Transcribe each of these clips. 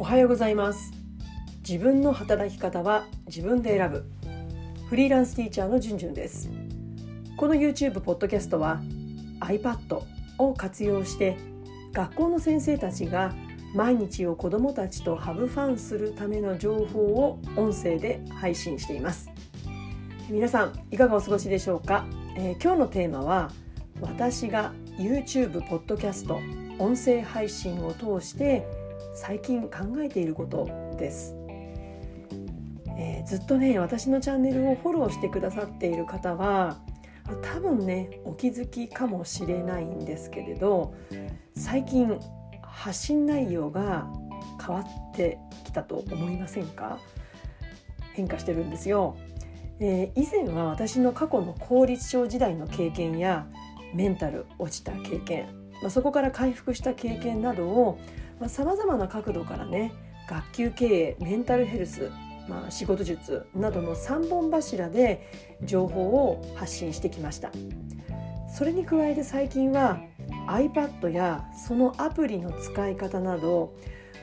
おはようございます。自分の働き方は自分で選ぶフリーランスティーチャーのじゅんじゅんです。この YouTube ポッドキャストは iPad を活用して学校の先生たちが毎日を子どもたちとハブファンするための情報を音声で配信しています。皆さんいかがお過ごしでしょうか。今日のテーマは私が YouTube ポッドキャスト音声配信を通して最近考えていることです。ずっとね私のチャンネルをフォローしてくださっている方は多分ねお気づきかもしれないんですけれど、最近発信内容が変わってきたと思いませんか。変化してるんですよ。以前は私の過去の公立小時代の経験やメンタル落ちた経験、そこから回復した経験などをさまざまな角度からね、学級経営、メンタルヘルス、仕事術などの3本柱で情報を発信してきました。それに加えて最近は iPad やそのアプリの使い方など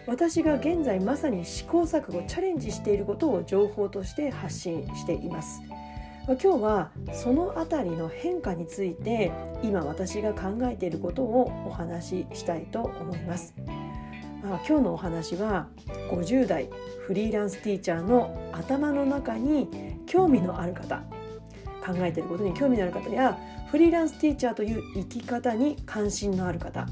私が現在まさに試行錯誤チャレンジしていることを情報として発信しています。今日はそのあたりの変化について今私が考えていることをお話ししたいと思います。今日のお話は50代フリーランスティーチャーの頭の中に興味のある方、考えていることに興味のある方やフリーランスティーチャーという生き方に関心のある方、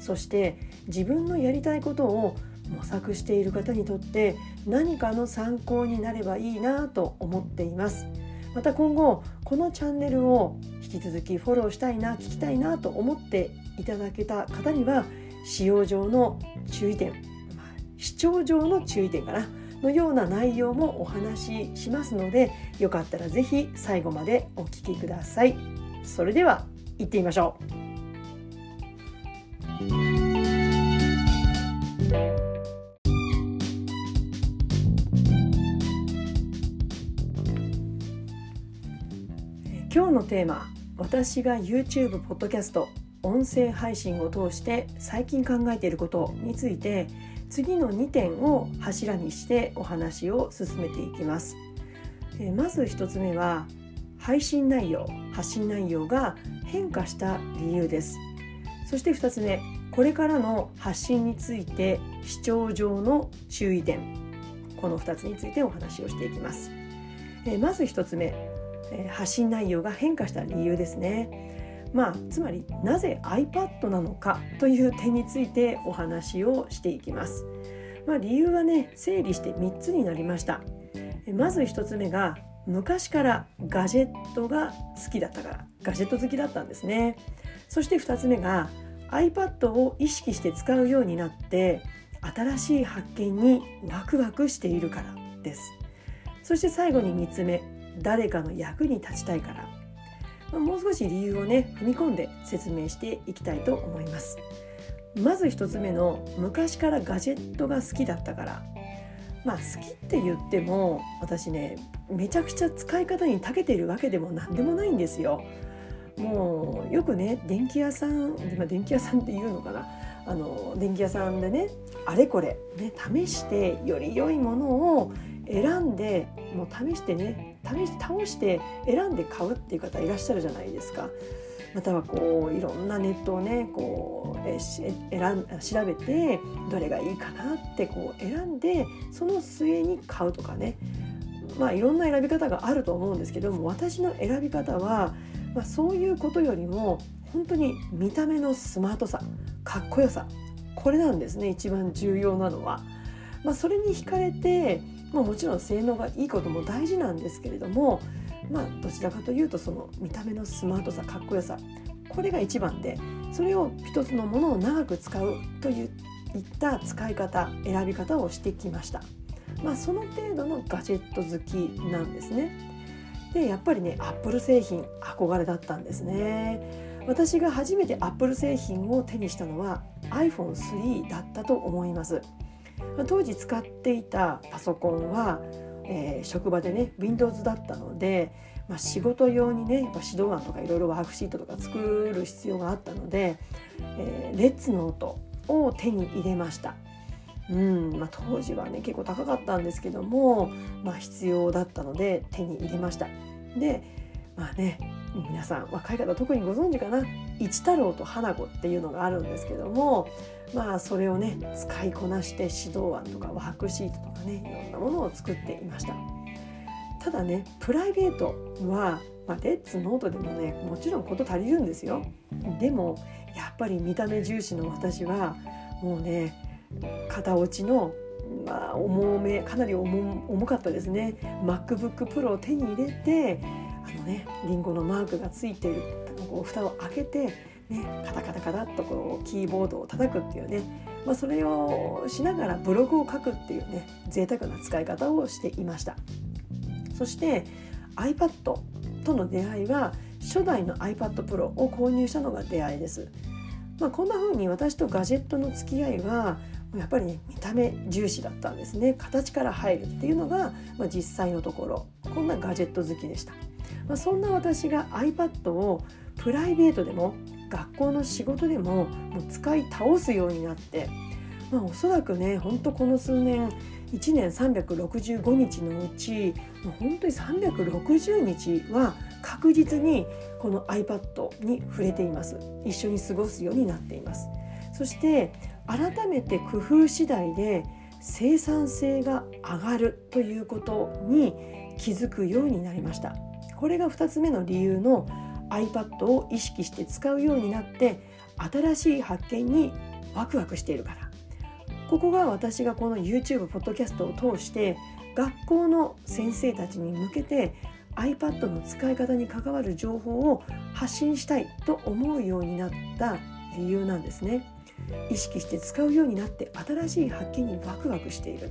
そして自分のやりたいことを模索している方にとって何かの参考になればいいなと思っています。また今後このチャンネルを引き続きフォローしたいな、聞きたいなと思っていただけた方には使用上の注意点、視聴上の注意点かなのような内容もお話ししますので、よかったらぜひ最後までお聞きください。それでは行ってみましょう。今日のテーマ、私が YouTube ポッドキャスト音声配信を通して最近考えていることについて、次の2点を柱にしてお話を進めていきます。まず1つ目は発信内容が変化した理由です。そして2つ目、これからの発信について視聴上の注意点、この2つについてお話をしていきます。まず1つ目、発信内容が変化した理由ですね。つまりなぜ iPad なのかという点についてお話をしていきます。理由はね整理して3つになりました。まず1つ目が昔からガジェットが好きだったから、ガジェット好きだったんですね。そして2つ目が iPad を意識して使うようになって新しい発見にワクワクしているからです。そして最後に3つ目、誰かの役に立ちたいから、もう少し理由をね踏み込んで説明していきたいと思います。まず1つ目の昔からガジェットが好きだったから、好きって言っても私ねめちゃくちゃ使い方に長けているわけでも何でもないんですよ。もうよくね電気屋さんっていうのかな、電気屋さんでねあれこれ、試してより良いものを選んでもう倒して選んで買うっていう方いらっしゃるじゃないですか。またはいろんなネットをね調べてどれがいいかなって選んでその末に買うとかね、いろんな選び方があると思うんですけども、私の選び方は、そういうことよりも本当に見た目のスマートさ、かっこよさ、これなんですね一番重要なのは。それに惹かれてもちろん性能がいいことも大事なんですけれども、どちらかというとその見た目のスマートさ、かっこよさ、これが一番で、それを一つのものを長く使うといった使い方、選び方をしてきました。その程度のガジェット好きなんですね。でやっぱりね Apple 製品憧れだったんですね。私が初めて Apple 製品を手にしたのは iPhone3 だったと思います。当時使っていたパソコンは、職場でね Windows だったので、仕事用にね指導案とかいろいろワークシートとか作る必要があったので、レッツノートを手に入れました。当時はね結構高かったんですけども、必要だったので手に入れました。で皆さん若い方特にご存知かな、一太郎と花子っていうのがあるんですけども、それをね使いこなして指導案とかワークシートとかねいろんなものを作っていました。ただねプライベートはレッツノートでもねもちろんこと足りるんですよ。でもやっぱり見た目重視の私はもうね型落ちの重かったですね MacBook Pro を手に入れてリンゴのマークがついているこう蓋を開けて、カタカタカタっとこうキーボードを叩くっていうね、それをしながらブログを書くっていうね贅沢な使い方をしていました。そして iPad との出会いは初代の iPad Pro を購入したのが出会いです。こんな風に私とガジェットの付き合いはやっぱり、見た目重視だったんですね。形から入るっていうのが、実際のところこんなガジェット好きでした。そんな私が iPad をプライベートでも学校の仕事でも、使い倒すようになって、おそらくね本当この数年1年365日のうち本当に360日は確実にこの iPad に触れています。一緒に過ごすようになっています。そして改めて工夫次第で生産性が上がるということに気づくようになりました。これが2つ目の理由の iPad を意識して使うようになって新しい発見にワクワクしているから。ここが私がこの YouTube ポッドキャストを通して学校の先生たちに向けて iPad の使い方に関わる情報を発信したいと思うようになった理由なんですね。意識して使うようになって新しい発見にワクワクしている、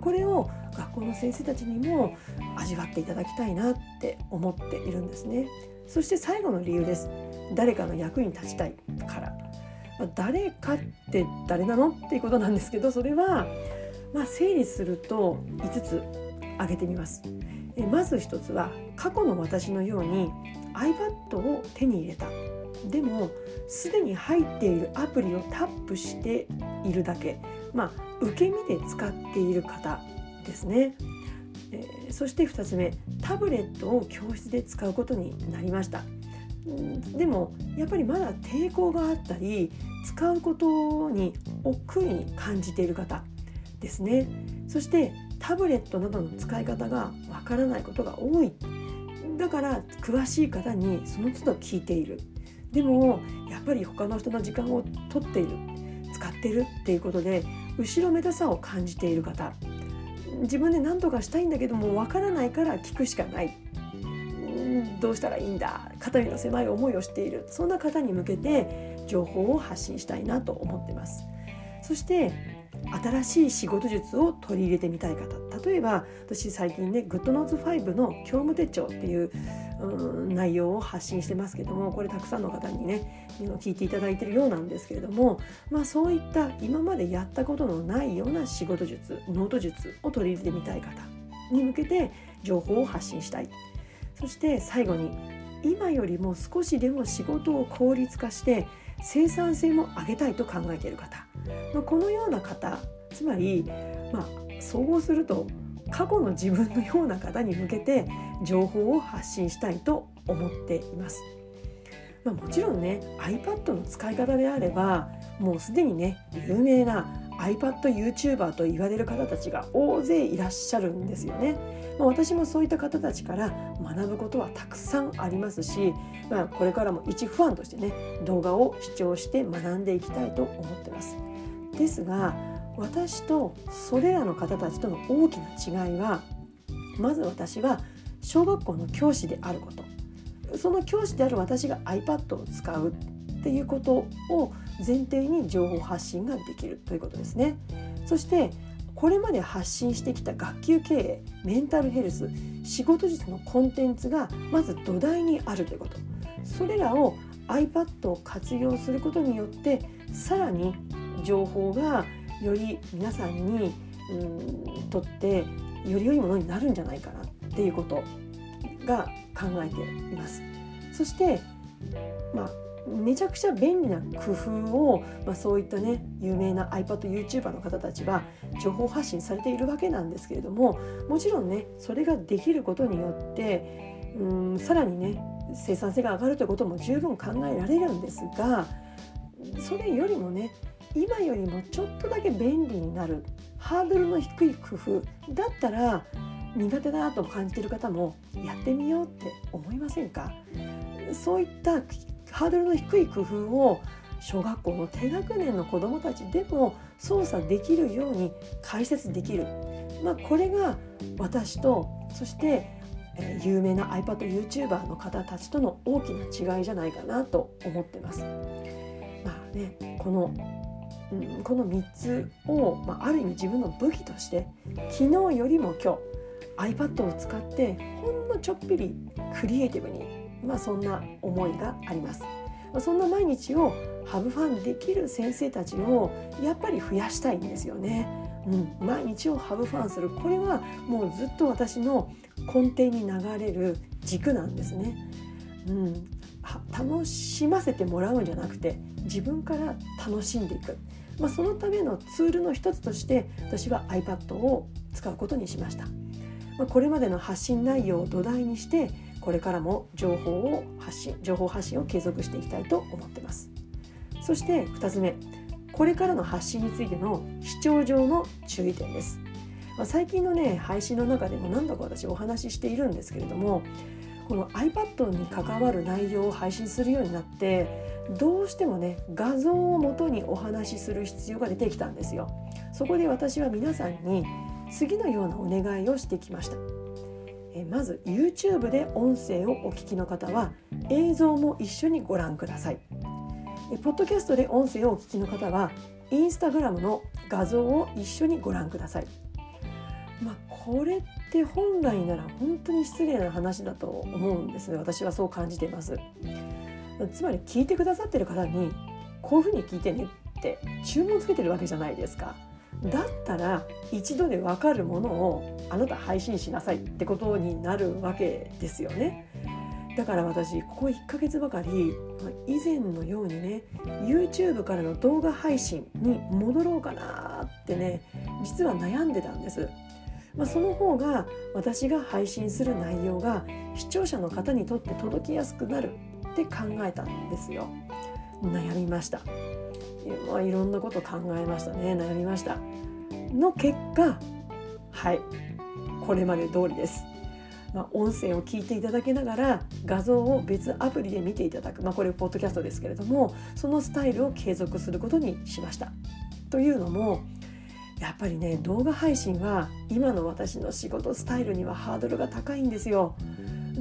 これを学校の先生たちにも味わっていただきたいなって思っているんですね。そして最後の理由です。誰かの役に立ちたいから。誰かって誰なのっていうことなんですけど、それは整理すると5つ挙げてみます。まず1つは過去の私のように iPad を手に入れた。でもすでに入っているアプリをタップしているだけ、受け身で使っている方ですね。そして2つ目、タブレットを教室で使うことになりました。でもやっぱりまだ抵抗があったり、使うことに億劫に感じている方ですね。そしてタブレットなどの使い方がわからないことが多い。だから詳しい方にその都度聞いている。でもやっぱり他の人の時間を取っている、使っているっていうことで後ろめたさを感じている方、自分で何とかしたいんだけどもわからないから聞くしかない、どうしたらいいんだ、肩身の狭い思いをしている、そんな方に向けて情報を発信したいなと思っています。そして新しい仕事術を取り入れてみたい方、例えば私最近ね GoodNotes5 の業務手帳っていう内容を発信してますけども、これたくさんの方にね聞いていただいているようなんですけれども、そういった今までやったことのないような仕事術、ノート術を取り入れてみたい方に向けて情報を発信したい。そして最後に今よりも少しでも仕事を効率化して生産性も上げたいと考えている方、このような方、つまり、総合すると過去の自分のような方に向けて情報を発信したいと思っています。もちろんね iPad の使い方であればもうすでにね有名な iPad YouTuber と言われる方たちが大勢いらっしゃるんですよね。私もそういった方たちから学ぶことはたくさんありますし、これからも一ファンとしてね動画を視聴して学んでいきたいと思ってます。ですが私とそれらの方たちとの大きな違いは、まず私は小学校の教師であること、その教師である私が iPad を使うっていうことを前提に情報発信ができるということですね。そしてこれまで発信してきた学級経営、メンタルヘルス、仕事術のコンテンツがまず土台にあるということ、それらを iPad を活用することによってさらに情報がより皆さんにとってより良いものになるんじゃないかなっていうことが考えています。そして、めちゃくちゃ便利な工夫を、そういったね有名な iPad YouTuber の方たちは情報発信されているわけなんですけれども、もちろんねそれができることによってさらにね生産性が上がるということも十分考えられるんですが、それよりもね今よりもちょっとだけ便利になるハードルの低い工夫だったら、苦手だなと感じている方もやってみようって思いませんか？そういったハードルの低い工夫を小学校の低学年の子どもたちでも操作できるように解説できる、これが私とそして有名な iPad YouTuber の方たちとの大きな違いじゃないかなと思ってます。この3つを、ある意味自分の武器として昨日よりも今日 iPad を使ってほんのちょっぴりクリエイティブに、そんな思いがあります。そんな毎日をハブファンできる先生たちをやっぱり増やしたいんですよね。毎日をハブファンする、これはもうずっと私の根底に流れる軸なんですね。楽しませてもらうんじゃなくて自分から楽しんでいく、そのためのツールの一つとして私は iPad を使うことにしました。これまでの発信内容を土台にしてこれからも情報発信を継続していきたいと思ってます。そして2つ目、これからの発信についての視聴上の注意点です。最近のね配信の中でも何度か私お話ししているんですけれども、この iPad に関わる内容を配信するようになってどうしてもね画像を元にお話しする必要が出てきたんですよ。そこで私は皆さんに次のようなお願いをしてきました。まず YouTube で音声をお聞きの方は映像も一緒にご覧ください。ポッドキャストで音声をお聞きの方は Instagram の画像を一緒にご覧ください。これって本来なら本当に失礼な話だと思うんですね。私はそう感じています。つまり聞いてくださってる方にこういうふうに聞いてねって注文つけてるわけじゃないですか。だったら一度で分かるものをあなた配信しなさいってことになるわけですよね。だから私ここ1ヶ月ばかり以前のようにね YouTube からの動画配信に戻ろうかなってね実は悩んでたんです。その方が私が配信する内容が視聴者の方にとって届きやすくなるって考えたんですよ。悩みました。いろんなこと考えましたね。悩みましたの結果、これまで通りです。音声を聞いていただきながら画像を別アプリで見ていただく、これポッドキャストですけれども、そのスタイルを継続することにしました。というのもやっぱりね動画配信は今の私の仕事スタイルにはハードルが高いんですよ。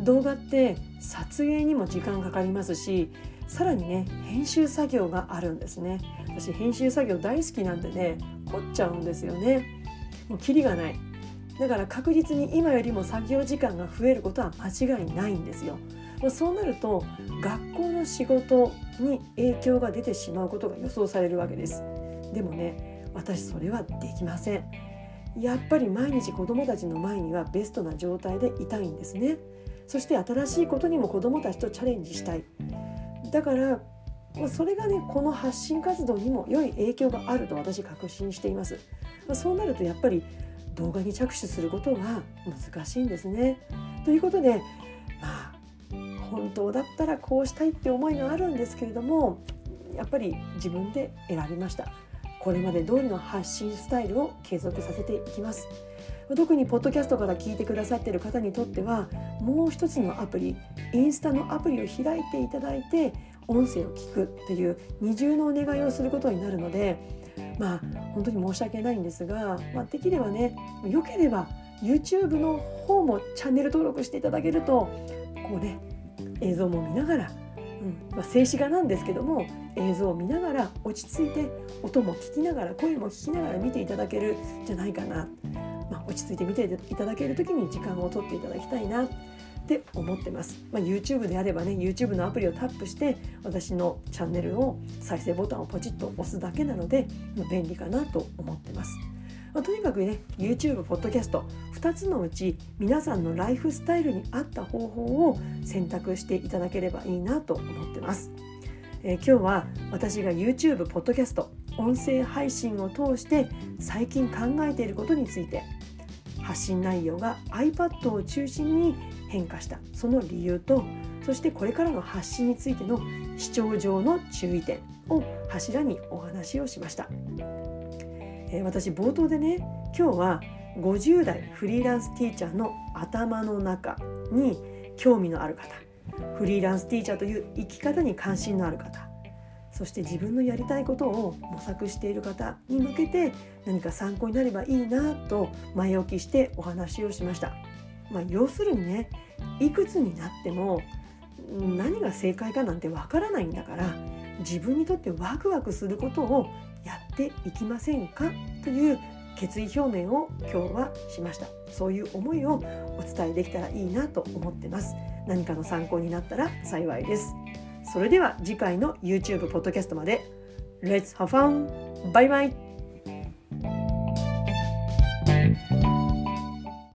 動画って撮影にも時間かかりますし、さらにね編集作業があるんですね。私編集作業大好きなんでね凝っちゃうんですよね。もうキリがない。だから確実に今よりも作業時間が増えることは間違いないんですよ。そうなると学校の仕事に影響が出てしまうことが予想されるわけです。でもね私それはできません。やっぱり毎日子どもたちの前にはベストな状態でいたいんですね。そして新しいことにも子どもたちとチャレンジしたい。だからそれがねこの発信活動にも良い影響があると私確信しています。そうなるとやっぱり動画に着手することは難しいんですね。ということで本当だったらこうしたいって思いがあるんですけれども、やっぱり自分で選びました。これまで通りの発信スタイルを継続させていきます。特にポッドキャストから聞いてくださっている方にとってはもう一つのアプリ、インスタのアプリを開いていただいて音声を聞くという二重のお願いをすることになるので、本当に申し訳ないんですが、できればね良ければ YouTube の方もチャンネル登録していただけるとこうね映像も見ながら、静止画なんですけども映像を見ながら落ち着いて音も聞きながら声も聞きながら見ていただけるんじゃないかな、落ち着いて見ていただけるときに時間を取っていただきたいなって思ってます。YouTube であればね YouTube のアプリをタップして私のチャンネルを再生ボタンをポチッと押すだけなので、便利かなと思ってます。とにかくね YouTube、ポッドキャスト2つのうち皆さんのライフスタイルに合った方法を選択していただければいいなと思ってます。今日は私が YouTube、ポッドキャスト、音声配信を通して最近考えていることについて、発信内容が iPad を中心に変化したその理由と、そしてこれからの発信についての視聴上の注意点を柱にお話をしました。私冒頭でね、今日は50代フリーランスティーチャーの頭の中に興味のある方、フリーランスティーチャーという生き方に関心のある方、そして自分のやりたいことを模索している方に向けて何か参考になればいいなと前置きしてお話をしました。要するにね、いくつになっても何が正解かなんてわからないんだから、自分にとってワクワクすることをやっていきませんかという決意表明を今日はしました。そういう思いをお伝えできたらいいなと思ってます。何かの参考になったら幸いです。それでは次回の YouTube ポッドキャストまで Let's have fun! バイバイ!